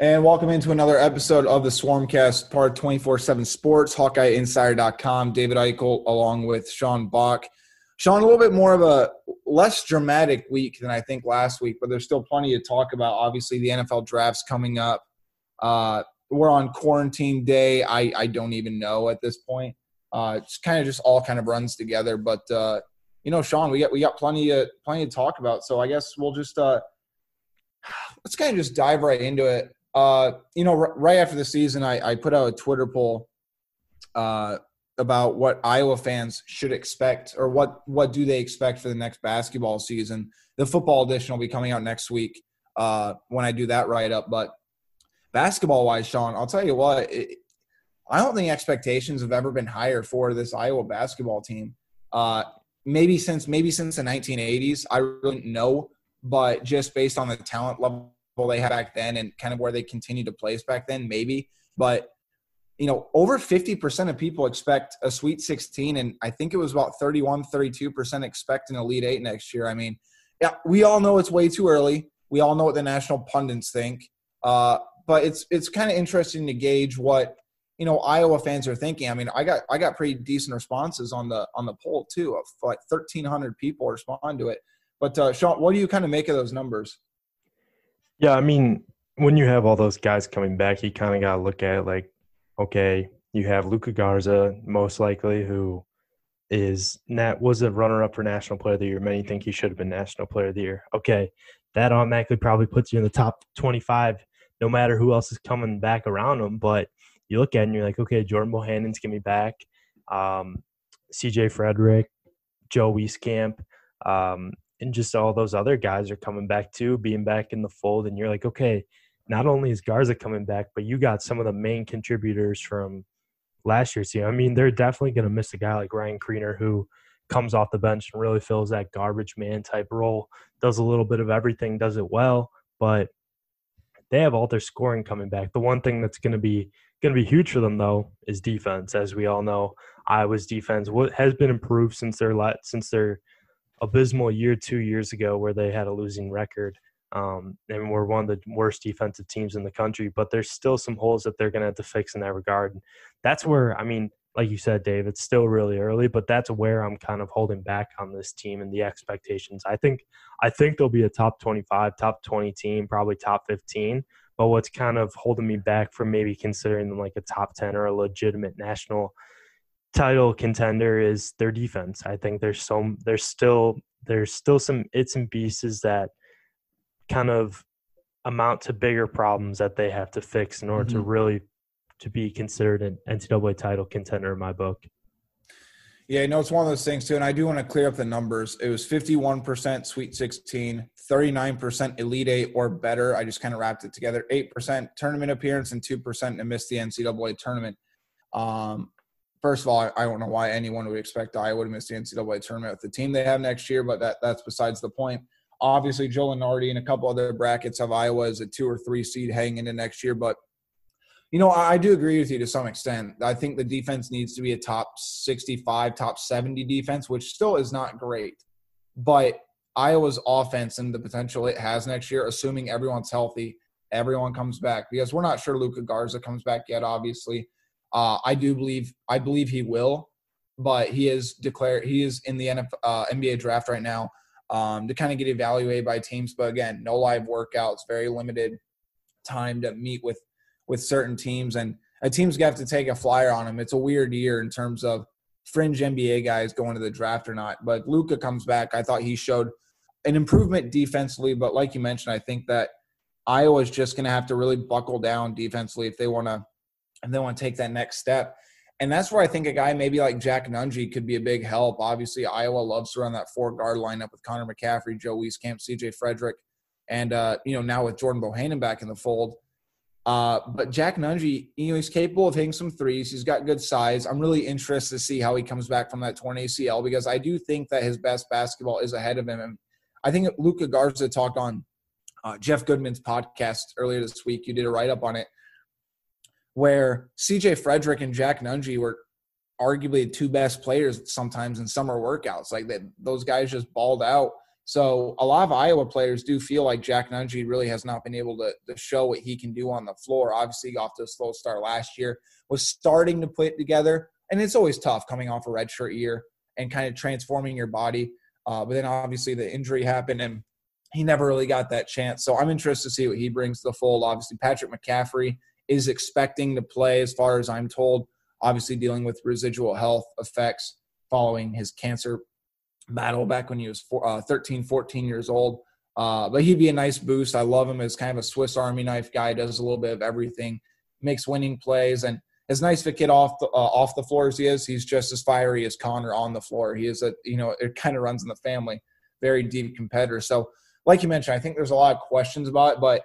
And welcome into another episode of the Swarmcast, part 24/7 Sports, HawkeyeInsider.com. David Eichel along with Sean Bach. Sean, a little bit more of a less dramatic week than I think last week, but there's still plenty to talk about. Obviously, the NFL draft's coming up. We're on quarantine day. I don't even know at this point. It's kind of just all kind of runs together. But you know, Sean, we got plenty to talk about. So I guess we'll just let's kind of just dive right into it. You know, right after the season, I put out a Twitter poll about what Iowa fans should expect, or what do they expect for the next basketball season. The football edition will be coming out next week when I do that write-up. But basketball-wise, Sean, I'll tell you what, I don't think expectations have ever been higher for this Iowa basketball team. Maybe since the 1980s, I really don't know, but just based on the talent level they had back then and kind of where they continued to place back then, maybe. But, you know, over 50% of people expect a Sweet 16, and I think it was about 32% expect an Elite Eight next year. I mean, yeah, we all know it's way too early. We all know what the national pundits think. But it's kind of interesting to gauge what, you know, Iowa fans are thinking. I mean, I got pretty decent responses on the poll too. Of like 1,300 people respond to it. But Sean, what do you kind of make of those numbers? Yeah, I mean, when you have all those guys coming back, you kind of got to look at it like, okay, you have Luka Garza, most likely, who was a runner-up for National Player of the Year. Many think he should have been National Player of the Year. Okay, that automatically probably puts you in the top 25, no matter who else is coming back around him. But you look at it and you're like, okay, Jordan Bohannon's going to be back. C.J. Frederick, Joe Wieskamp, and just all those other guys are coming back too, being back in the fold. And you're like, okay, not only is Garza coming back, but you got some of the main contributors from last year's team. I mean, they're definitely going to miss a guy like Ryan Kriener, who comes off the bench and really fills that garbage man type role, does a little bit of everything, does it well. But they have all their scoring coming back. The one thing that's going to be huge for them, though, is defense. As we all know, Iowa's defense has been improved since their abysmal year 2 years ago where they had a losing record and were one of the worst defensive teams in the country, but there's still some holes that they're going to have to fix in that regard. And that's where, I mean, like you said, Dave, it's still really early, but that's where I'm kind of holding back on this team and the expectations. I think they'll be a top 25, top 20 team, probably top 15, but what's kind of holding me back from maybe considering them like a top 10 or a legitimate national title contender is their defense. I think there's still some its and pieces that kind of amount to bigger problems that they have to fix in order to really to be considered an NCAA title contender in my book. Yeah, no, it's one of those things too, and I do want to clear up the numbers. It was 51% Sweet 16, 39% Elite Eight or better. I just kind of wrapped it together. 8% tournament appearance and 2% to miss the NCAA tournament. First of all, I don't know why anyone would expect Iowa to miss the NCAA tournament with the team they have next year, but that's besides the point. Obviously, Joe Lenardi and a couple other brackets have Iowa as a 2 or 3 seed heading into next year. But, you know, I do agree with you to some extent. I think the defense needs to be a top 65, top 70 defense, which still is not great. But Iowa's offense and the potential it has next year, assuming everyone's healthy, everyone comes back, because we're not sure Luka Garza comes back yet, obviously. I believe he will, but he is in the NBA draft right now to kind of get evaluated by teams. But again, no live workouts, very limited time to meet with certain teams, and a team's got to take a flyer on him. It's a weird year in terms of fringe NBA guys going to the draft or not. But Luka comes back. I thought he showed an improvement defensively, but like you mentioned, I think that Iowa's just going to have to really buckle down defensively if they want to take that next step. And that's where I think a guy maybe like Jack Nunge could be a big help. Obviously, Iowa loves to run that 4-guard lineup with Connor McCaffery, Joe Wieskamp, C.J. Frederick, and, you know, now with Jordan Bohannon back in the fold. But Jack Nunge, you know, he's capable of hitting some threes. He's got good size. I'm really interested to see how he comes back from that torn ACL, because I do think that his best basketball is ahead of him. And I think Luka Garza talked on Jeff Goodman's podcast earlier this week. You did a write-up on it, where C.J. Frederick and Jack Nunge were arguably the two best players sometimes in summer workouts. Like, those guys just balled out. So a lot of Iowa players do feel like Jack Nunge really has not been able to show what he can do on the floor. Obviously, off to a slow start last year, was starting to put it together. And it's always tough coming off a redshirt year and kind of transforming your body. But then obviously the injury happened and he never really got that chance. So I'm interested to see what he brings to the fold. Obviously, Patrick McCaffery is expecting to play as far as I'm told, obviously dealing with residual health effects following his cancer battle back when he was 13, 14 years old. But he'd be a nice boost. I love him as kind of a Swiss Army knife guy, does a little bit of everything, makes winning plays. And as nice of a kid off the floor as he is, he's just as fiery as Connor on the floor. He is, it kind of runs in the family, very deep competitor. So like you mentioned, I think there's a lot of questions about it, but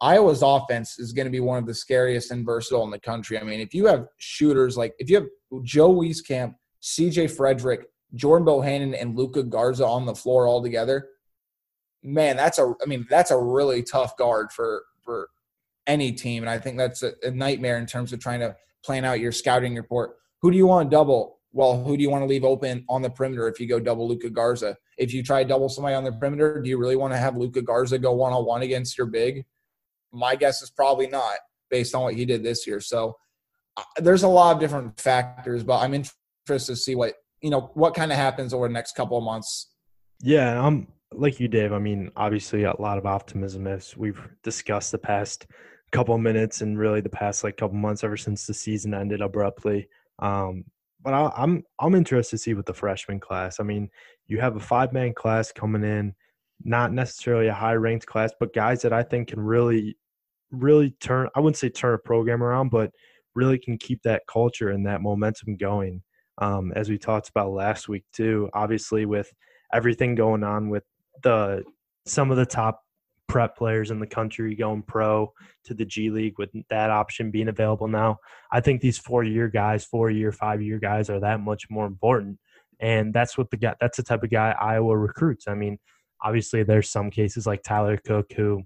Iowa's offense is going to be one of the scariest and versatile in the country. I mean, if you have shooters, like if you have Joe Wieskamp, C.J. Frederick, Jordan Bohannon, and Luka Garza on the floor all together, man, that's a really tough guard for any team. And I think that's a nightmare in terms of trying to plan out your scouting report. Who do you want to double? Well, who do you want to leave open on the perimeter if you go double Luka Garza? If you try to double somebody on the perimeter, do you really want to have Luka Garza go one-on-one against your big? My guess is probably not based on what he did this year. So there's a lot of different factors, but I'm interested to see what kind of happens over the next couple of months. Yeah, I'm like you, Dave. I mean, obviously a lot of optimism as we've discussed the past couple of minutes and really the past couple months ever since the season ended abruptly. But I'm interested to see with the freshman class. I mean, you have a 5-man class coming in, not necessarily a high-ranked class, but guys that I think can really, really turn – I wouldn't say turn a program around, but really can keep that culture and that momentum going. As we talked about last week too, obviously with everything going on with some of the top prep players in the country going pro to the G League, with that option being available now, I think these 4-year, 5-year guys are that much more important. And that's the type of guy Iowa recruits. I mean, obviously there's some cases like Tyler Cook, who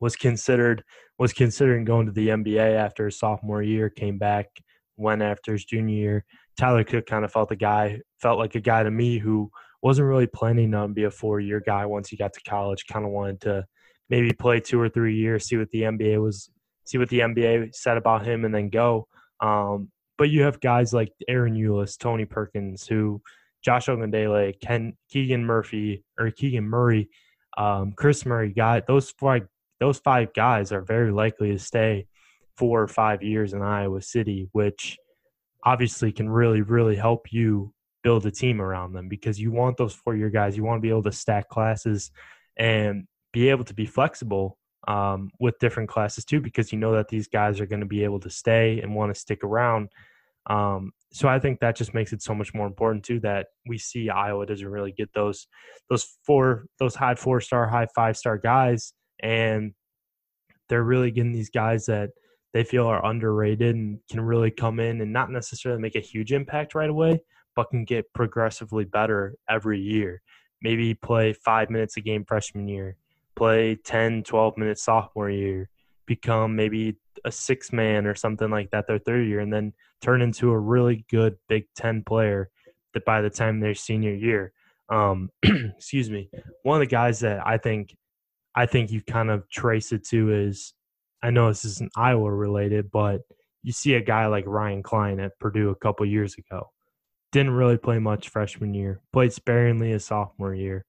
was considering going to the NBA after his sophomore year, came back, went after his junior year. Tyler Cook kind of felt like a guy to me who wasn't really planning to be a 4-year guy once he got to college, kind of wanted to maybe play 2 or 3 years, see what the NBA said about him and then go. But you have guys like Ahron Ulis, Tony Perkins, who Josh Ogundele, Keegan Murray, Kris Murray, those five guys are very likely to stay 4 or 5 years in Iowa City, which obviously can really, really help you build a team around them, because you want those 4-year guys. You want to be able to stack classes and be able to be flexible with different classes too, because you know that these guys are going to be able to stay and want to stick around. So I think that just makes it so much more important too, that we see Iowa doesn't really get those high 4-star, high 5-star guys. And they're really getting these guys that they feel are underrated and can really come in and not necessarily make a huge impact right away, but can get progressively better every year. Maybe play 5 minutes a game freshman year, play 10, 12 minutes sophomore year, become maybe a 6-man or something like that their third year, and then turn into a really good Big Ten player that by the time their senior year. Excuse me. One of the guys that I think you kind of trace it to is, I know this isn't Iowa related, but you see a guy like Ryan Cline at Purdue a couple years ago. Didn't really play much freshman year, played sparingly his sophomore year,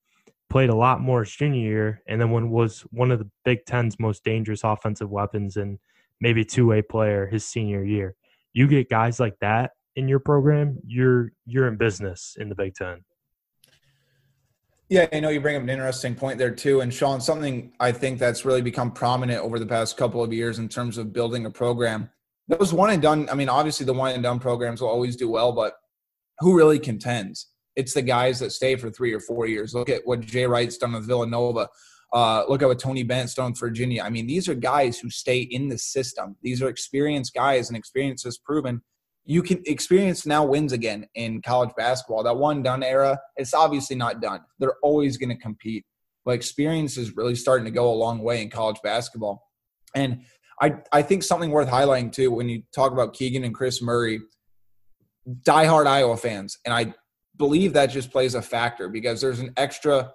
played a lot more his junior year, and then was one of the Big Ten's most dangerous offensive weapons and maybe two-way player his senior year. You get guys like that in your program, you're in business in the Big Ten. Yeah, I know you bring up an interesting point there too. And Sean, something I think that's really become prominent over the past couple of years in terms of building a program. Those one and done, I mean, obviously the one and done programs will always do well, but who really contends? It's the guys that stay for 3 or 4 years. Look at what Jay Wright's done with Villanova. Look at what Tony Bennett's done with Virginia. I mean, these are guys who stay in the system. These are experienced guys, and experience has proven. Experience now wins again in college basketball. That one done era, it's obviously not done. They're always going to compete. But experience is really starting to go a long way in college basketball. And I think something worth highlighting too, when you talk about Keegan and Kris Murray, diehard Iowa fans. And I believe that just plays a factor, because there's an extra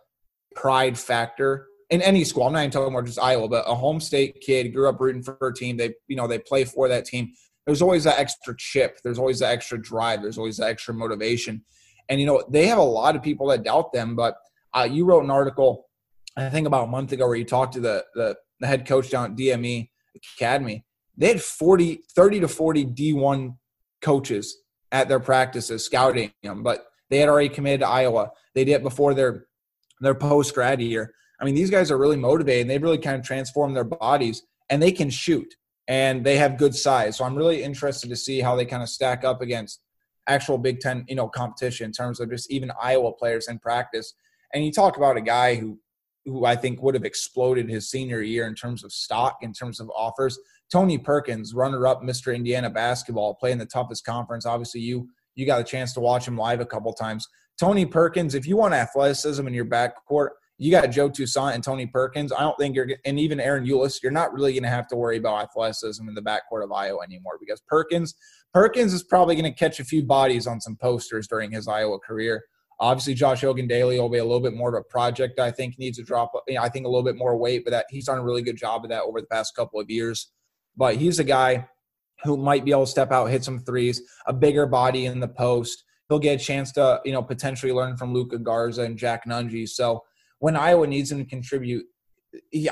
pride factor in any school. I'm not even talking about just Iowa, but a home state kid grew up rooting for a team. They play for that team. There's always that extra chip. There's always that extra drive. There's always that extra motivation. And, they have a lot of people that doubt them. But you wrote an article, I think about a month ago, where you talked to the head coach down at DME Academy. They had 30 to 40 D1 coaches at their practices scouting them, but they had already committed to Iowa. They did it before their post-grad year. I mean, these guys are really motivated, and they really kind of transformed their bodies, and they can shoot, and they have good size. So I'm really interested to see how they kind of stack up against actual Big Ten, competition in terms of just even Iowa players in practice. And you talk about a guy who I think would have exploded his senior year in terms of stock, in terms of offers. Tony Perkins, runner-up Mr. Indiana basketball, playing the toughest conference. Obviously, you got a chance to watch him live a couple times. Tony Perkins, if you want athleticism in your backcourt, you got Joe Toussaint and Tony Perkins. I don't think and even Ahron Ulis, you're not really going to have to worry about athleticism in the backcourt of Iowa anymore, because Perkins is probably going to catch a few bodies on some posters during his Iowa career. Obviously, Josh Ogundele will be a little bit more of a project. I think needs to drop, I think a little bit more weight, but that he's done a really good job of that over the past couple of years. But he's a guy who might be able to step out, hit some threes, a bigger body in the post. He'll get a chance to, potentially learn from Luka Garza and Jack Nunge. So when Iowa needs him to contribute,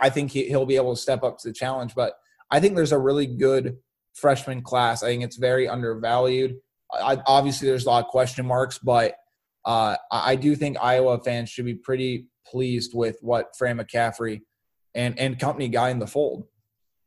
I think he'll be able to step up to the challenge. But I think there's a really good freshman class. I think it's very undervalued. Obviously, there's a lot of question marks, but I do think Iowa fans should be pretty pleased with what Fran McCaffrey and company got in the fold.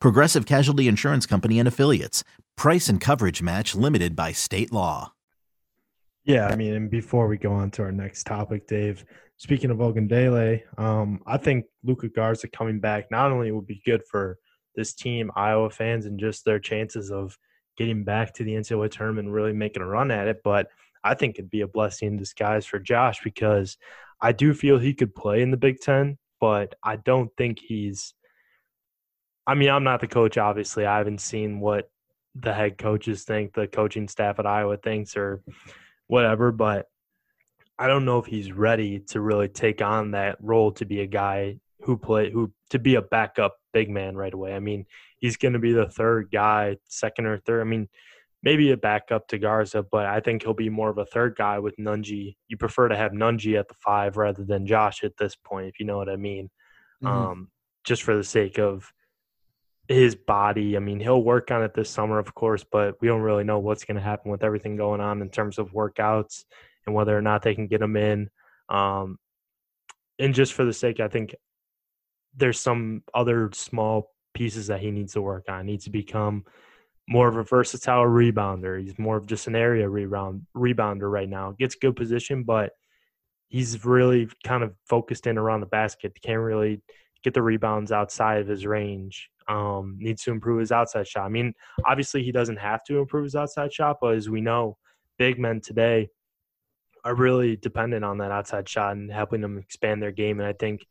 Progressive Casualty Insurance Company and Affiliates. Price and coverage match limited by state law. Yeah, I mean, and before we go on to our next topic, Dave, speaking of Ogundele, I think Luka Garza coming back not only would be good for this team, Iowa fans, and just their chances of getting back to the NCAA tournament and really making a run at it, but I think it'd be a blessing in disguise for Josh, because I do feel he could play in the Big Ten, but I don't think I'm not the coach, obviously. I haven't seen what the head coaches think, the coaching staff at Iowa thinks, or whatever, but I don't know if he's ready to really take on that role to be a guy to be a backup big man right away. I mean, he's going to be the third guy, second or third. I mean, maybe a backup to Garza, but I think he'll be more of a third guy with Nunge. You prefer to have Nunge at the 5 rather than Josh at this point, if you know what I mean. Mm-hmm. Just for the sake of his body. I mean, he'll work on it this summer, of course, but we don't really know what's going to happen with everything going on in terms of workouts and whether or not they can get him in. And just for the sake, I think there's some other small pieces that he needs to work on. He needs to become more of a versatile rebounder. He's more of just an area rebounder right now. Gets good position, but he's really kind of focused in around the basket. Can't really get the rebounds outside of his range. Needs to improve his outside shot. I mean, obviously he doesn't have to improve his outside shot, but as we know, big men today are really dependent on that outside shot and helping them expand their game. And I think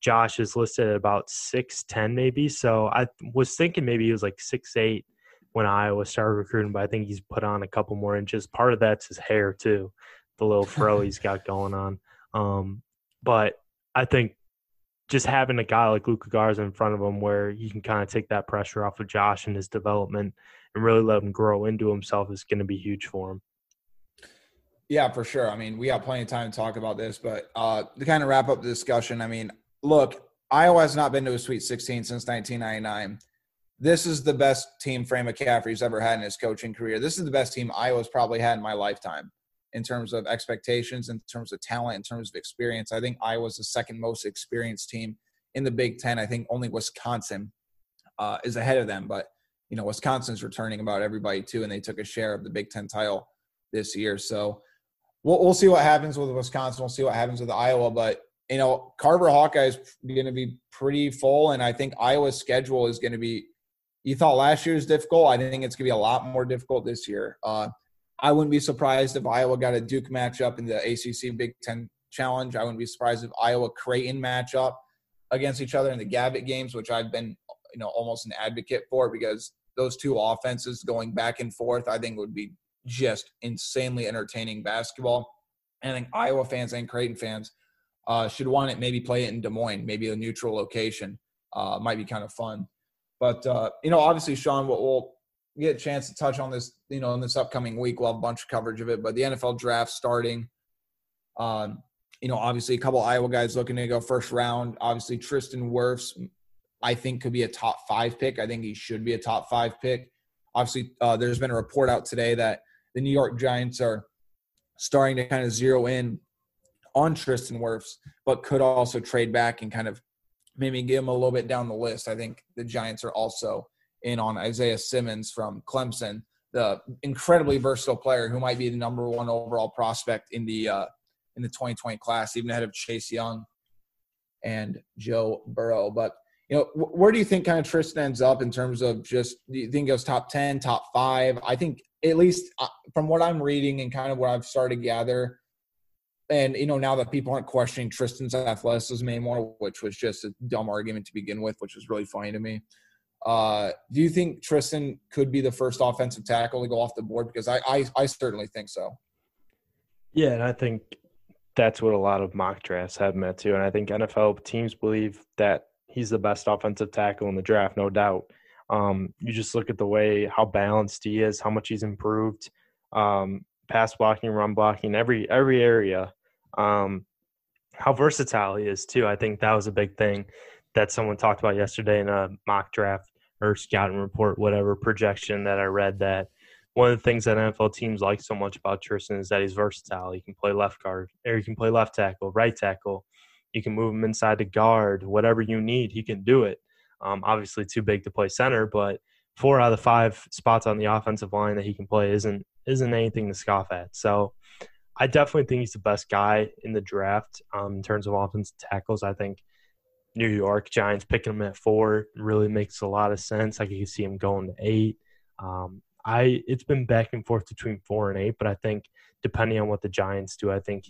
Josh is listed at about 6'10", maybe. So I was thinking maybe he was like 6'8". when Iowa started recruiting, but I think he's put on a couple more inches. Part of that's his hair too, the little fro he's got going on. But I think just having a guy like Luka Garza in front of him where you can kind of take that pressure off of Josh and his development and really let him grow into himself is going to be huge for him. Yeah, for sure. I mean, we have plenty of time to talk about this, but to kind of wrap up the discussion, I mean, look, Iowa has not been to a Sweet 16 since 1999. This is the best team Fran McCaffrey's ever had in his coaching career. This is the best team Iowa's probably had in my lifetime in terms of expectations, in terms of talent, in terms of experience. I think Iowa's the second most experienced team in the Big Ten. I think only Wisconsin is ahead of them. But, Wisconsin's returning about everybody too, and they took a share of the Big Ten title this year. So we'll see what happens with Wisconsin. We'll see what happens with Iowa. But you know, Carver Hawkeye is going to be pretty full, and I think Iowa's schedule is going to be – you thought last year was difficult. I think it's going to be a lot more difficult this year. I wouldn't be surprised if Iowa got a Duke matchup in the ACC Big Ten Challenge. I wouldn't be surprised if Iowa-Creighton matchup against each other in the Gavitt games, which I've been, you know, almost an advocate for, because those two offenses going back and forth I think would be just insanely entertaining basketball. And I think Iowa fans and Creighton fans should want it, maybe play it in Des Moines, maybe a neutral location. Might be kind of fun. But, you know, obviously, Sean, we'll get a chance to touch on this, you know, in this upcoming week. We'll have a bunch of coverage of it. But the NFL draft starting, you know, obviously a couple of Iowa guys looking to go first round. Obviously, Tristan Wirfs, I think, could be a top five pick. I think he should be a top five pick. Obviously, there's been a report out today that the New York Giants are starting to kind of zero in on Tristan Wirfs, but could also trade back and kind of maybe get him a little bit down the list. I think the Giants are also in on Isaiah Simmons from Clemson, the incredibly versatile player who might be the number one overall prospect in the 2020 class, even ahead of Chase Young and Joe Burrow. But, you know, where do you think kind of Tristan ends up in terms of just – do you think it goes top 10, top five? I think at least from what I'm reading and kind of what I've started to gather, and, you know, now that people aren't questioning Tristan's athleticism anymore, which was just a dumb argument to begin with, which was really funny to me. Do you think Tristan could be the first offensive tackle to go off the board? Because I certainly think so. Yeah, and I think that's what a lot of mock drafts have meant too. And I think NFL teams believe that he's the best offensive tackle in the draft, no doubt. You just look at the way how balanced he is, how much he's improved, pass blocking, run blocking, every area, how versatile he is too. I think that was a big thing that someone talked about yesterday in a mock draft or scouting report, whatever projection that I read, that one of the things that NFL teams like so much about Tristan is that he's versatile. He can play left guard, or he can play left tackle, right tackle. You can move him inside the guard, whatever you need, he can do it. Obviously too big to play center, but 4 out of 5 spots on the offensive line that he can play isn't anything to scoff at. So I definitely think he's the best guy in the draft in terms of offensive tackles. I think New York Giants picking him at 4 really makes a lot of sense. I can see him going to 8. It's been back and forth between 4 and 8, but I think depending on what the Giants do, I think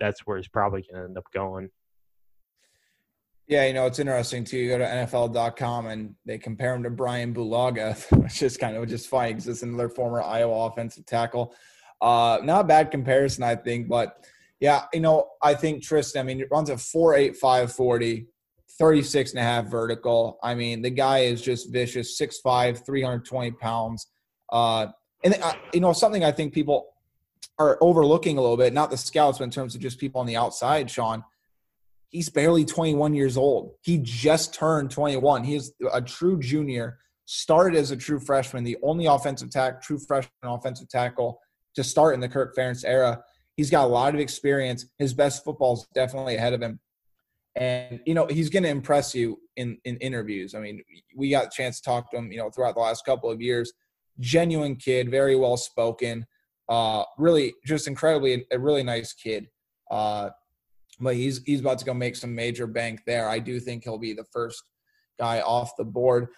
that's where he's probably going to end up going. Yeah, you know, it's interesting, too. You go to NFL.com, and they compare him to Brian Bulaga, which is kind of just funny because it's another former Iowa offensive tackle. Not a bad comparison, I think. But, yeah, you know, I think Tristan, I mean, it runs a 4.85 40, 36.5 vertical. I mean, the guy is just vicious, 6'5", 320 pounds. You know, something I think people are overlooking a little bit, not the scouts, but in terms of just people on the outside, Sean, he's barely 21 years old. He just turned 21. He is a true junior, started as a true freshman, the only true freshman offensive tackle to start in the Kirk Ferentz era. He's got a lot of experience. His best football is definitely ahead of him. And, you know, he's going to impress you in interviews. I mean, we got a chance to talk to him, you know, throughout the last couple of years. Genuine kid, very well-spoken, really just incredibly a really nice kid. But he's about to go make some major bank there. I do think he'll be the first guy off the board.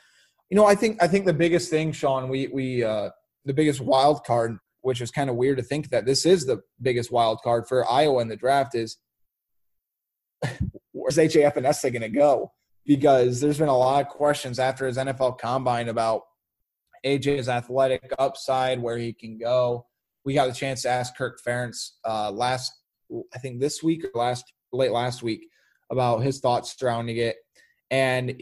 You know, I think the biggest thing, Sean, we the biggest wild card, which is kind of weird to think that this is the biggest wild card for Iowa in the draft, is where's AJ Epenesa going to go? Because there's been a lot of questions after his NFL combine about AJ's athletic upside, where he can go. We got a chance to ask Kirk Ferentz late last week about his thoughts surrounding it. And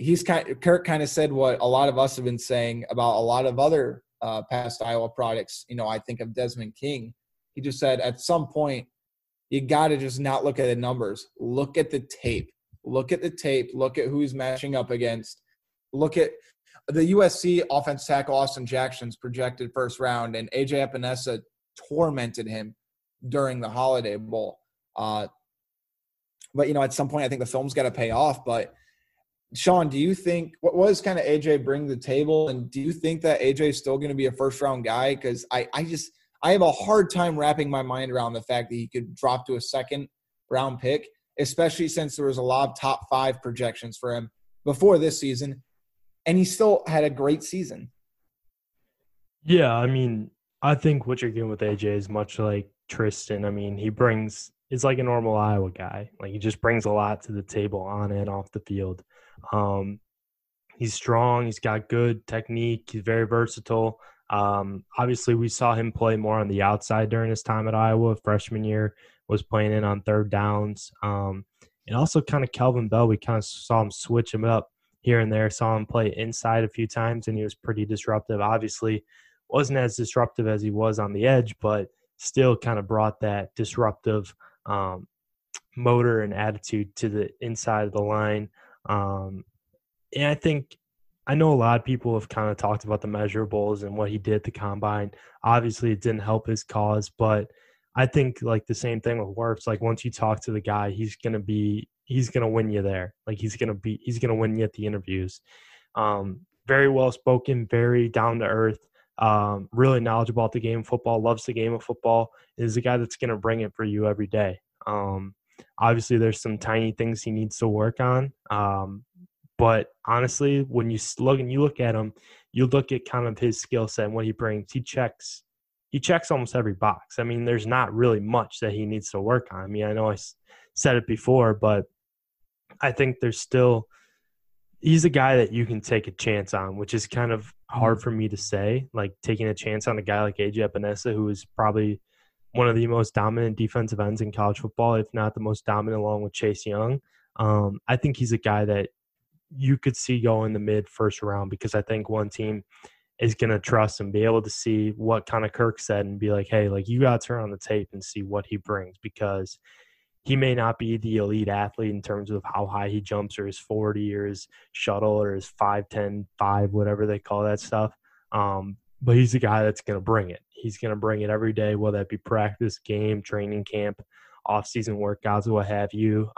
Kirk kind of said what a lot of us have been saying about a lot of other past Iowa products. You know, I think of Desmond King. He just said at some point, you got to just not look at the numbers. Look at the tape. Look at the tape. Look at who he's matching up against. Look at the USC offensive tackle Austin Jackson's projected first round, and AJ Epenesa tormented him during the Holiday Bowl. But, you know, at some point I think the film's got to pay off. But, Sean, do you think – what was kind of AJ bring to the table, and do you think that AJ is still going to be a first-round guy? Because I have a hard time wrapping my mind around the fact that he could drop to a second-round pick. especially since there was a lot of top five projections for him before this season, and he still had a great season. Yeah, I mean, I think what you're doing with AJ is much like Tristan. I mean, he brings – it's like a normal Iowa guy. Like, he just brings a lot to the table on and off the field. He's strong. He's got good technique. He's very versatile. Obviously, we saw him play more on the outside during his time at Iowa. Freshman year was playing in on third downs. And also kind of Calvin Bell, we kind of saw him switch him up here and there. Saw him play inside a few times, and he was pretty disruptive. Obviously, wasn't as disruptive as he was on the edge, but still kind of brought that disruptive motor and attitude to the inside of the line. And I think I know a lot of people have kind of talked about the measurables and what he did at the combine. Obviously, it didn't help his cause, but I think like the same thing with Wirfs. Like once you talk to the guy, he's gonna win you there. Like he's gonna win you at the interviews. Very well spoken, very down to earth. Really knowledgeable about the game of football, loves the game of football, is a guy that's going to bring it for you every day. Obviously, there's some tiny things he needs to work on. But honestly, when you look at him, you look at kind of his skill set and what he brings. He checks almost every box. I mean, there's not really much that he needs to work on. I mean, I know I said it before, but I think there's still – he's a guy that you can take a chance on, which is kind of hard for me to say, like taking a chance on a guy like AJ Epenesa, who is probably one of the most dominant defensive ends in college football, if not the most dominant, along with Chase Young. I think he's a guy that you could see go in the mid-first round, because I think one team is going to trust and be able to see what kind of Kirk said and be like, hey, like you got to turn on the tape and see what he brings, because he may not be the elite athlete in terms of how high he jumps or his 40 or his shuttle or his 5'10", 5, whatever they call that stuff. But he's the guy that's going to bring it. He's going to bring it every day, whether that be practice, game, training camp, off-season workouts, what have you.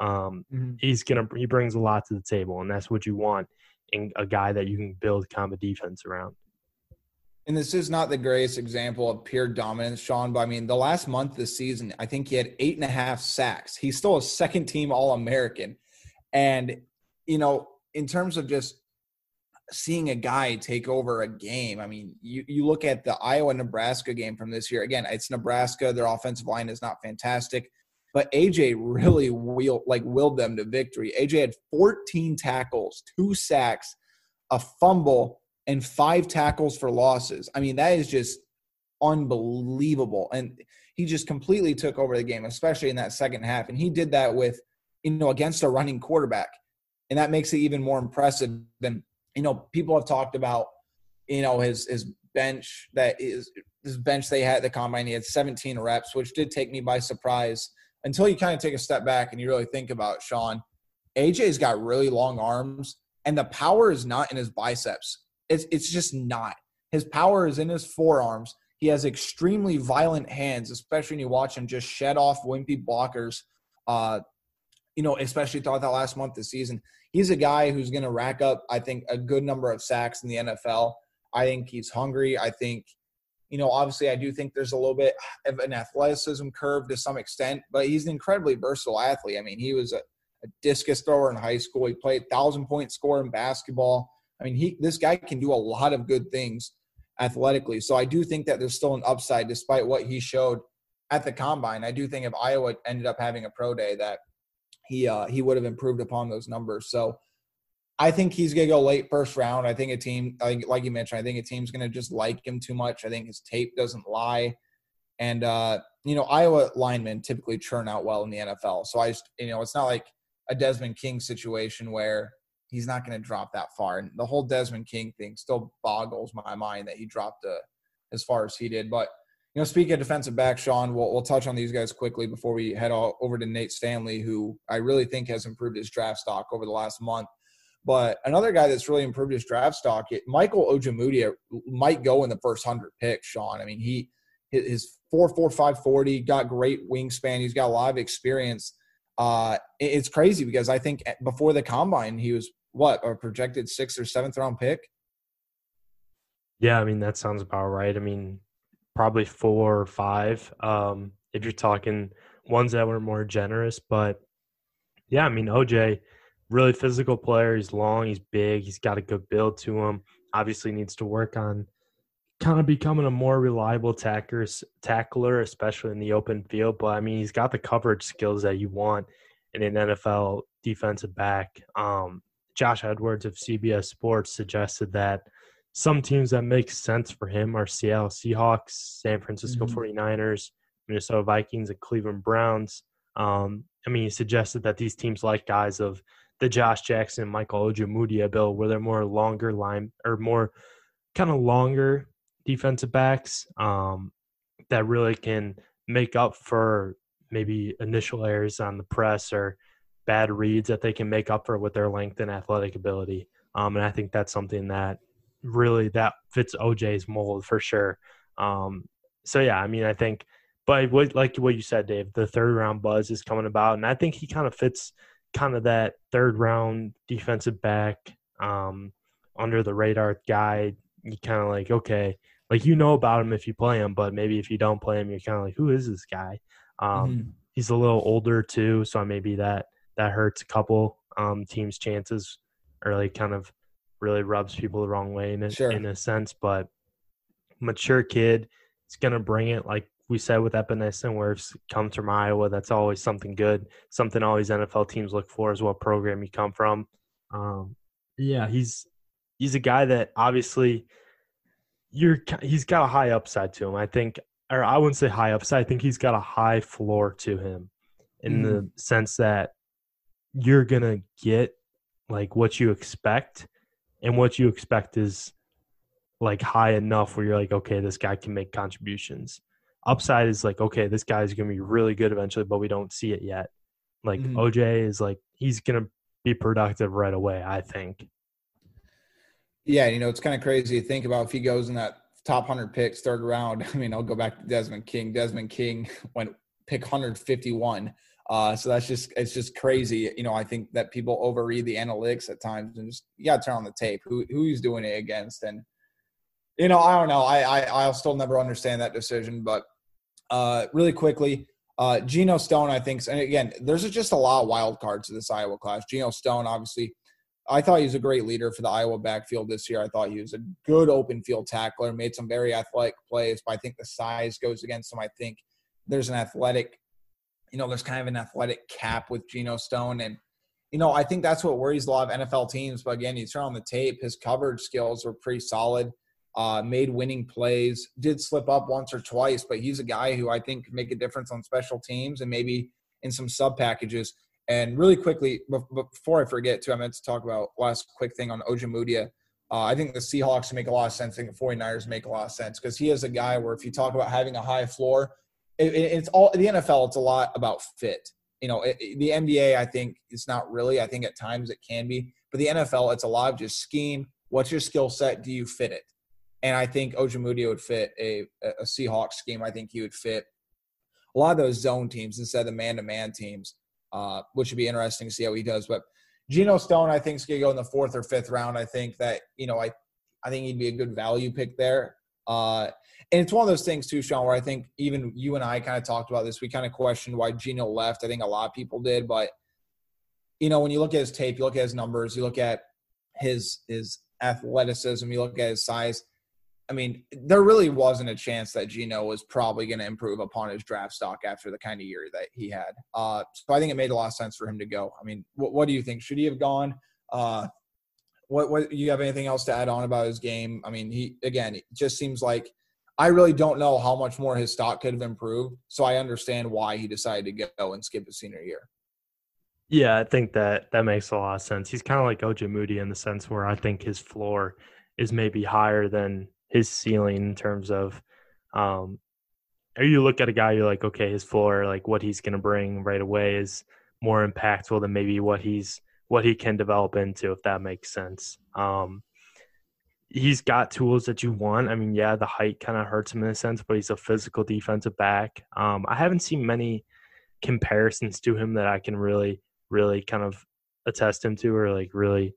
He brings a lot to the table, and that's what you want in a guy that you can build kind of a defense around. And this is not the greatest example of pure dominance, Sean, but I mean, the last month this season, I think he had 8.5 sacks. He's still a second-team All-American. And, you know, in terms of just seeing a guy take over a game, I mean, you look at the Iowa-Nebraska game from this year. Again, it's Nebraska. Their offensive line is not fantastic. But AJ really willed them to victory. AJ had 14 tackles, 2 sacks, a fumble, and 5 tackles for losses. I mean, that is just unbelievable. And he just completely took over the game, especially in that second half. And he did that with, you know, against a running quarterback. And that makes it even more impressive than, you know, people have talked about, you know, his bench they had at the combine. He had 17 reps, which did take me by surprise until you kind of take a step back and you really think about it, Sean. AJ's got really long arms, and the power is not in his biceps. It's just not. His power is in his forearms. He has extremely violent hands, especially when you watch him just shed off wimpy blockers, you know, especially throughout that last month this season. He's a guy who's going to rack up, I think, a good number of sacks in the NFL. I think he's hungry. I think, you know, obviously I do think there's a little bit of an athleticism curve to some extent, but he's an incredibly versatile athlete. I mean, he was a discus thrower in high school. He played 1,000-point scorer in basketball. I mean, this guy can do a lot of good things athletically. So I do think that there's still an upside despite what he showed at the combine. I do think if Iowa ended up having a pro day that he would have improved upon those numbers. So I think he's going to go late first round. I think a team, like you mentioned, I think a team's going to just like him too much. I think his tape doesn't lie. And, you know, Iowa linemen typically churn out well in the NFL. So I just, you know, it's not like a Desmond King situation where he's not going to drop that far. And the whole Desmond King thing still boggles my mind that he dropped as far as he did. But, you know, speaking of defensive back, Sean, we'll touch on these guys quickly before we head over to Nate Stanley, who I really think has improved his draft stock over the last month. But another guy that's really improved his draft stock, Michael Ojemudia might go in the first 100 picks, Sean. I mean, his 4.45 40, got great wingspan. He's got a lot of experience. It's crazy because I think before the combine, he was a projected 6th or 7th round pick? Yeah, I mean, that sounds about right. I mean, probably 4 or 5, if you're talking ones that were more generous. But Yeah, I mean, OJ, really physical player. He's long, he's big, he's got a good build to him. Obviously needs to work on kind of becoming a more reliable tackler, especially in the open field. But, I mean, he's got the coverage skills that you want in an NFL defensive back. Josh Edwards of CBS Sports suggested that some teams that make sense for him are Seattle Seahawks, San Francisco 49ers, Minnesota Vikings, and Cleveland Browns. I mean, he suggested that these teams like guys of the Josh Jackson, Michael Ojemudia bill, where they're more longer line or more kind of longer defensive backs that really can make up for maybe initial errors on the press or bad reads that they can make up for with their length and athletic ability. And I think that's something that really that fits OJ's mold for sure. So, yeah, I mean, I think – but like what you said, Dave, the third-round buzz is coming about, and I think he kind of fits kind of that third-round defensive back, under-the-radar guy. You kind of like, okay, like you know about him if you play him, but maybe if you don't play him, you're kind of like, who is this guy? He's a little older too, so maybe that hurts a couple teams' chances, or like kind of really rubs people the wrong way in a sense. But mature kid, it's going to bring it. Like we said with Epenesa and Wirfs, comes from Iowa. That's always something good, something always NFL teams look for is what program you come from. Yeah, he's a guy that obviously he's got a high upside to him. I think, or I wouldn't say high upside. I think he's got a high floor to him in the sense that you're going to get like what you expect, and what you expect is like high enough where you're like, okay, this guy can make contributions. Upside is like, okay, this guy is going to be really good eventually, but we don't see it yet. Like OJ is like, he's going to be productive right away, I think. Yeah, you know, it's kind of crazy to think about if he goes in that top 100 picks, third round. I mean, I'll go back to Desmond King. Desmond King went pick 151. So that's just – it's just crazy. You know, I think that people overread the analytics at times and just – you got to turn on the tape, who he's doing it against. And, you know, I don't know. I'll still never understand that decision. But really quickly, Geno Stone, I think – and, again, there's just a lot of wild cards to this Iowa class. Geno Stone, obviously – I thought he was a great leader for the Iowa backfield this year. I thought he was a good open field tackler, made some very athletic plays, but I think the size goes against him. I think there's an athletic, you know, there's kind of an athletic cap with Geno Stone. And, you know, I think that's what worries a lot of NFL teams. But again, you turn on the tape, his coverage skills were pretty solid, made winning plays, did slip up once or twice, but he's a guy who I think can make a difference on special teams and maybe in some sub packages. And really quickly, before I forget, too, I meant to talk about last quick thing on Ojemudia. I think the Seahawks make a lot of sense. I think the 49ers make a lot of sense because he is a guy where if you talk about having a high floor, it's all – the NFL, it's a lot about fit. You know, the NBA, I think it's not really. I think at times it can be. But the NFL, it's a lot of just scheme. What's your skill set? Do you fit it? And I think Ojemudia would fit a Seahawks scheme. I think he would fit a lot of those zone teams instead of the man-to-man teams. Which would be interesting to see how he does. But Geno Stone, I think, is going to go in the fourth or fifth round. I think that, you know, I think he'd be a good value pick there. And it's one of those things, too, Sean, where I think even you and I kind of talked about this. We kind of questioned why Geno left. I think a lot of people did. But, you know, when you look at his tape, you look at his numbers, you look at his athleticism, you look at his size, I mean, there really wasn't a chance that Geno was probably going to improve upon his draft stock after the kind of year that he had. So I think it made a lot of sense for him to go. I mean, what do you think? Should he have gone? What you have anything else to add on about his game? I mean, he again, it just seems like I really don't know how much more his stock could have improved. So I understand why he decided to go and skip his senior year. Yeah, I think that makes a lot of sense. He's kind of like Ojemudia in the sense where I think his floor is maybe higher than his ceiling in terms of or you look at a guy, you're like, okay, his floor, like what he's going to bring right away is more impactful than maybe what he can develop into, if that makes sense. He's got tools that you want. I mean, yeah, the height kind of hurts him in a sense, but he's a physical defensive back. I haven't seen many comparisons to him that I can really, really kind of attest him to or like really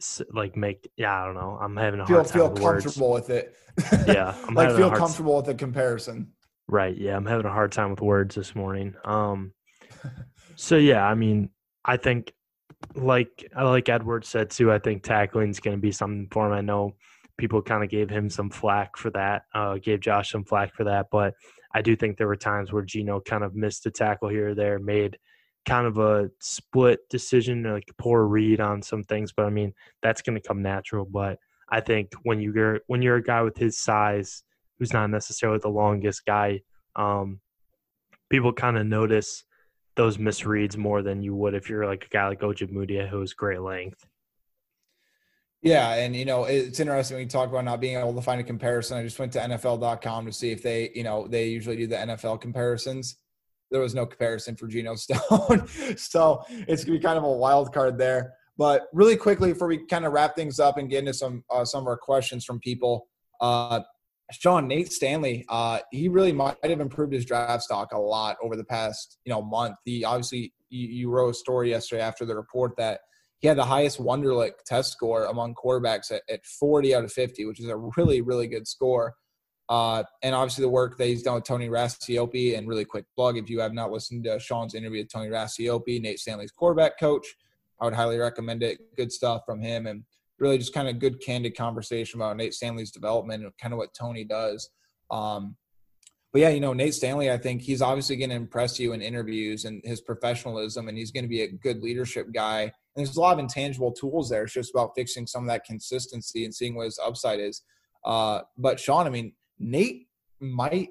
I don't know. I'm having a hard time with words. Feel comfortable with it. Yeah. Feel comfortable with the comparison. Right. Yeah. I'm having a hard time with words this morning. I think like Edward said too, I think tackling is going to be something for him. I know people kind of gave him some flack for that, gave Josh some flack for that. But I do think there were times where Geno kind of missed a tackle here or there, made kind of a split decision, like poor read on some things. But, I mean, that's going to come natural. But I think when you're a guy with his size, who's not necessarily the longest guy, people kind of notice those misreads more than you would if you're like a guy like Ojemudia, who is great length. Yeah, and, you know, it's interesting when you talk about not being able to find a comparison. I just went to NFL.com to see if they, you know, they usually do the NFL comparisons. There was no comparison for Geno Stone. So it's going to be kind of a wild card there. But really quickly, before we kind of wrap things up and get into some of our questions from people, Sean, Nate Stanley, he really might have improved his draft stock a lot over the past, month. He obviously – you wrote a story yesterday after the report that he had the highest Wonderlic test score among quarterbacks at 40 out of 50, which is a really, really good score. And obviously the work that he's done with Tony Racioppi, and really quick plug, if you have not listened to Sean's interview with Tony Racioppi, Nate Stanley's quarterback coach, I would highly recommend it. Good stuff from him, and really just kind of good candid conversation about Nate Stanley's development and kind of what Tony does. But yeah, Nate Stanley, I think he's obviously going to impress you in interviews and his professionalism, and he's going to be a good leadership guy. And there's a lot of intangible tools there. It's just about fixing some of that consistency and seeing what his upside is. But Sean, Nate might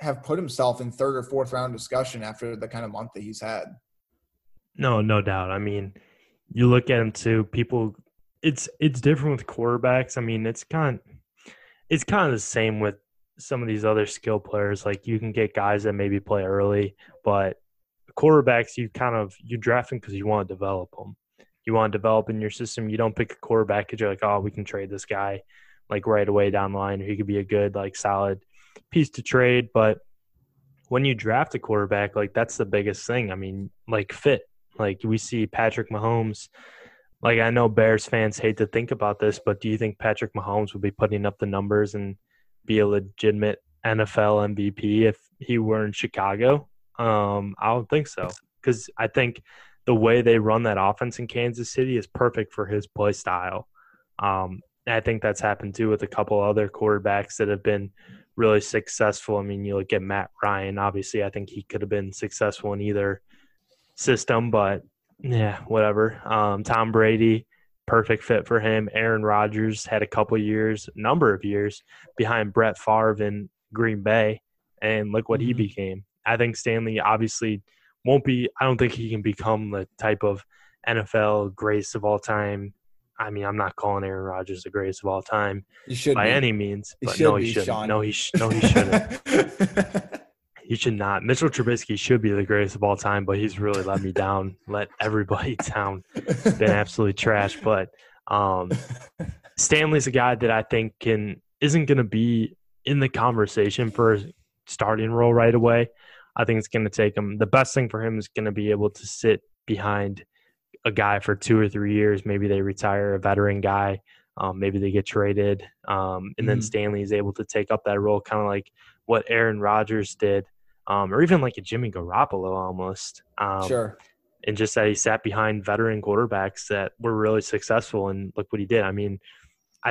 have put himself in third or fourth round discussion after the kind of month that he's had. No doubt. You look at him too, people – it's different with quarterbacks. It's kind of the same with some of these other skill players. Like, you can get guys that maybe play early, but quarterbacks, you draft them because you want to develop them. You want to develop in your system. You don't pick a quarterback because you're like, oh, we can trade this guy like right away down the line, he could be a good, solid piece to trade. But when you draft a quarterback, that's the biggest thing. Fit. We see Patrick Mahomes. I know Bears fans hate to think about this, but do you think Patrick Mahomes would be putting up the numbers and be a legitimate NFL MVP if he were in Chicago? I don't think so, because I think the way they run that offense in Kansas City is perfect for his play style. I think that's happened too with a couple other quarterbacks that have been really successful. You look at Matt Ryan, obviously, I think he could have been successful in either system, but yeah, whatever. Tom Brady, perfect fit for him. Aaron Rodgers had a number of years behind Brett Favre in Green Bay, and look what he became. I think Stanley obviously I don't think he can become the type of NFL greatest of all time. I'm not calling Aaron Rodgers the greatest of all time any means. But he shouldn't. No, he shouldn't. He should not. Mitchell Trubisky should be the greatest of all time, but he's really let me down, let everybody down. Been absolutely trash. But Stanley's a guy that I think isn't going to be in the conversation for a starting role right away. I think it's going to take him. The best thing for him is going to be able to sit behind a guy for 2 or 3 years. Maybe they retire a veteran guy. Maybe they get traded. And then Stanley is able to take up that role, kind of like what Aaron Rodgers did, or even like a Jimmy Garoppolo almost. Sure. And just that he sat behind veteran quarterbacks that were really successful, and look what he did. I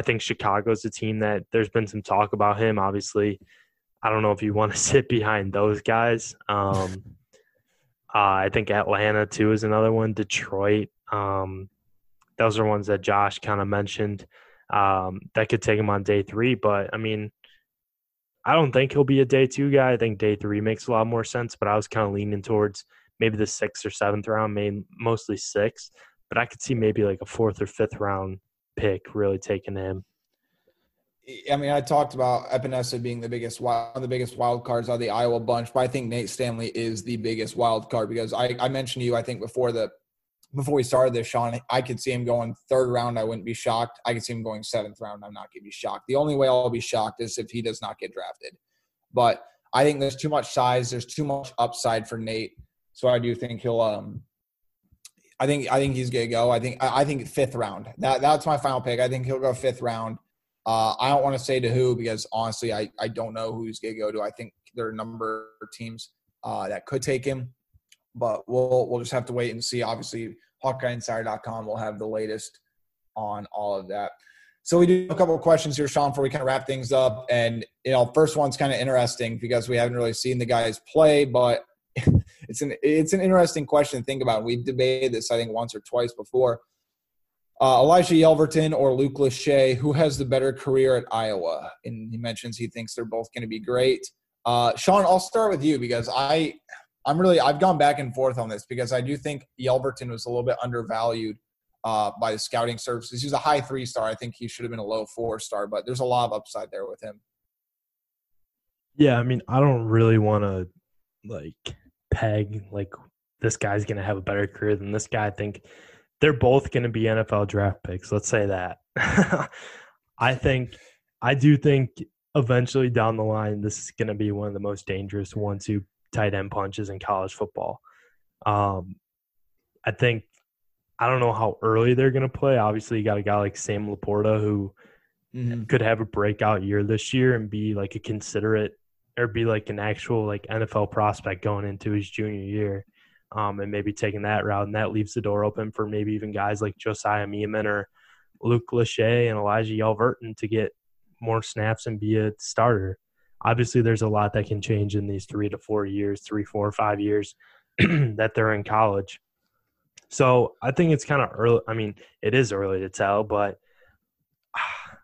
think Chicago's a team that there's been some talk about him. Obviously, I don't know if you want to sit behind those guys. I think Atlanta, too, is another one. Detroit. Those are ones that Josh kind of mentioned that could take him on day three. But, I don't think he'll be a day two guy. I think day three makes a lot more sense. But I was kind of leaning towards maybe the 6th or 7th round, mostly 6th. But I could see maybe a 4th or 5th round pick really taking him. I mean, I talked about Epenesa being one of the biggest wild cards out of the Iowa bunch, but I think Nate Stanley is the biggest wild card because I mentioned to you, I think before we started this, Sean, I could see him going third round. I wouldn't be shocked. I could see him going seventh round. I'm not going to be shocked. The only way I'll be shocked is if he does not get drafted. But I think there's too much size. There's too much upside for Nate. So I do think he'll I think he's going to go. I think fifth round. That's my final pick. I think he'll go fifth round. I don't want to say to who because, honestly, I don't know who he's going to go to. I think there are a number of teams that could take him. But we'll just have to wait and see. Obviously, HawkeyeInsider.com will have the latest on all of that. So we do a couple of questions here, Sean, before we kind of wrap things up. And, first one's kind of interesting because we haven't really seen the guys play, but it's an interesting question to think about. We debated this, I think, once or twice before. Elijah Yelverton or Luke Lachey, who has the better career at Iowa? And he mentions he thinks they're both going to be great. Sean, I'll start with you because I've gone back and forth on this because I do think Yelverton was a little bit undervalued by the scouting services. He's a high 3-star. I think he should have been a low 4-star, but there's a lot of upside there with him. Yeah, I mean, I don't really want to peg this guy's going to have a better career than this guy. I think they're both going to be NFL draft picks. Let's say that. I do think eventually down the line, this is going to be one of the most dangerous 1-2 tight end punches in college football. I don't know how early they're going to play. Obviously, you got a guy like Sam Laporta who could have a breakout year this year and be like a considerate or be like an actual NFL prospect going into his junior year and maybe taking that route. And that leaves the door open for maybe even guys like Josiah Mieman or Luke Lachey and Elijah Yelverton to get more snaps and be a starter. Obviously, there's a lot that can change in these 3 to 4 years, 3, 4, 5 years that they're in college. So I think it's kind of early. I mean, it is early to tell, but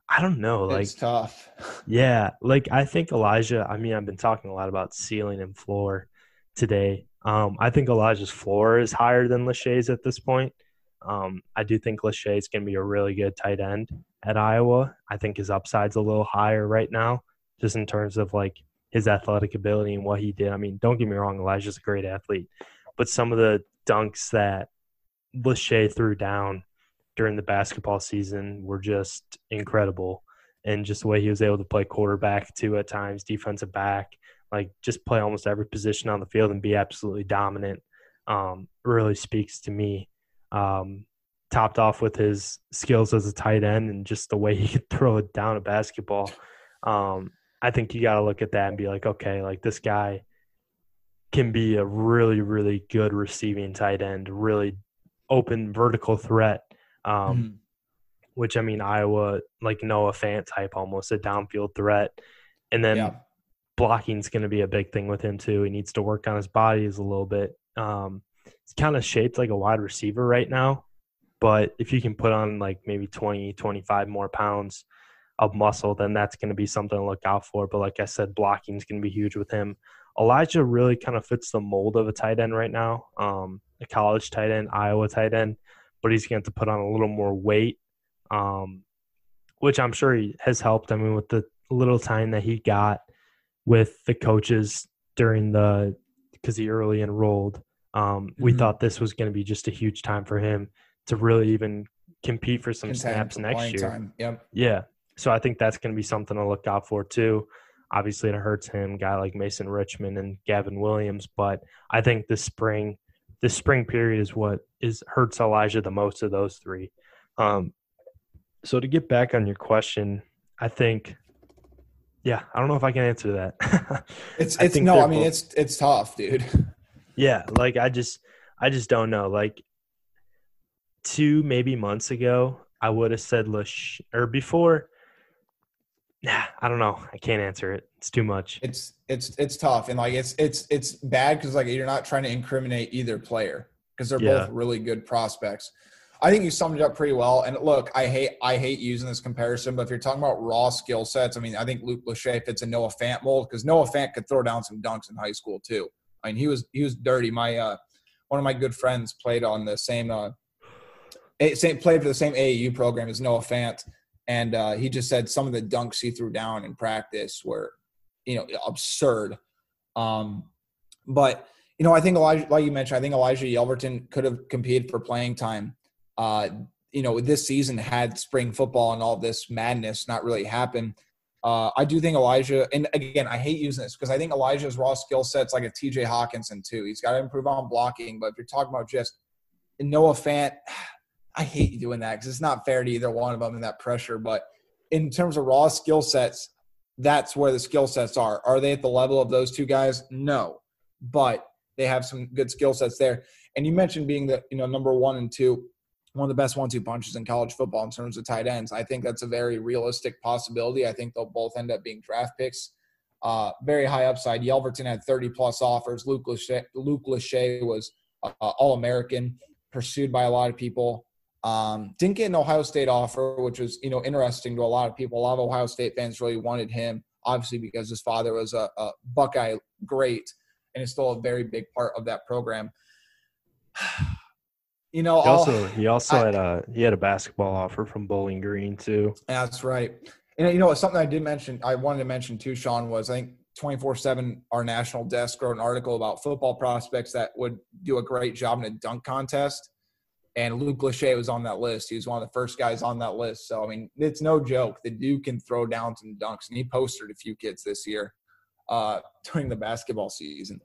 I don't know. It's tough. Yeah. I think Elijah – I mean, I've been talking a lot about ceiling and floor today. I think Elijah's floor is higher than Lachey's at this point. I do think Lachey's going to be a really good tight end at Iowa. I think his upside's a little higher right now, just in terms of his athletic ability and what he did. I mean, don't get me wrong, Elijah's a great athlete, but some of the dunks that Lachey threw down during the basketball season were just incredible. And just the way he was able to play quarterback too at times, defensive back, just play almost every position on the field and be absolutely dominant really speaks to me. Topped off with his skills as a tight end and just the way he could throw it down a basketball. I think you got to look at that and be okay, this guy can be a really, really good receiving tight end, really open vertical threat, which, I mean, Iowa, Noah Fant type almost, a downfield threat. And then blocking is going to be a big thing with him too. He needs to work on his bodies a little bit. He's kind of shaped like a wide receiver right now, but if you can put on maybe 20, 25 more pounds of muscle, then that's going to be something to look out for. But like I said, blocking is going to be huge with him. Elijah really kind of fits the mold of a tight end right now, a college tight end, Iowa tight end, but he's going to have to put on a little more weight, which I'm sure he has helped. I mean, with the little time that he got with the coaches because he early enrolled, we thought this was going to be just a huge time for him to really even compete for some snaps next year. Time. Yep. Yeah. So I think that's going to be something to look out for too. Obviously, it hurts him, a guy like Mason Richmond and Gavin Williams. But I think this spring period is what hurts Elijah the most of those three. So to get back on your question, I think, I don't know if I can answer that. It's tough, dude. Yeah, I just don't know. 2 maybe months ago, I would have said I don't know. I can't answer it. It's too much. It's tough. And it's bad because you're not trying to incriminate either player because they're both really good prospects. I think you summed it up pretty well. And look, I hate using this comparison, but if you're talking about raw skill sets, I mean, I think Luke Lachey fits a Noah Fant mold because Noah Fant could throw down some dunks in high school too. I mean, he was dirty. My one of my good friends played for the same AAU program as Noah Fant. And he just said some of the dunks he threw down in practice were, absurd. But, I think Elijah, like you mentioned, I think Elijah Yelverton could have competed for playing time. This season had spring football and all this madness not really happen. I do think Elijah, and again, I hate using this because I think Elijah's raw skill set's like a TJ Hawkinson too. He's got to improve on blocking, but if you're talking about just Noah Fant, I hate doing that because it's not fair to either one of them in that pressure. But in terms of raw skill sets, that's where the skill sets are. Are they at the level of those two guys? No, but they have some good skill sets there. And you mentioned being the, number one and two, one of the best 1-2 punches in college football in terms of tight ends. I think that's a very realistic possibility. I think they'll both end up being draft picks. Very high upside. Yelverton had 30-plus offers. Luke Lachey was All-American, pursued by a lot of people. Didn't get an Ohio State offer, which was, interesting to a lot of people. A lot of Ohio State fans really wanted him, obviously because his father was a Buckeye great and is still a very big part of that program. He had a basketball offer from Bowling Green too. That's right. And something I wanted to mention too, Sean, was I think 24/7 our national desk wrote an article about football prospects that would do a great job in a dunk contest, and Luke Lachey was on that list. He was one of the first guys on that list. So I mean, it's no joke. The dude can throw down some dunks, and he postered a few kids this year during the basketball season.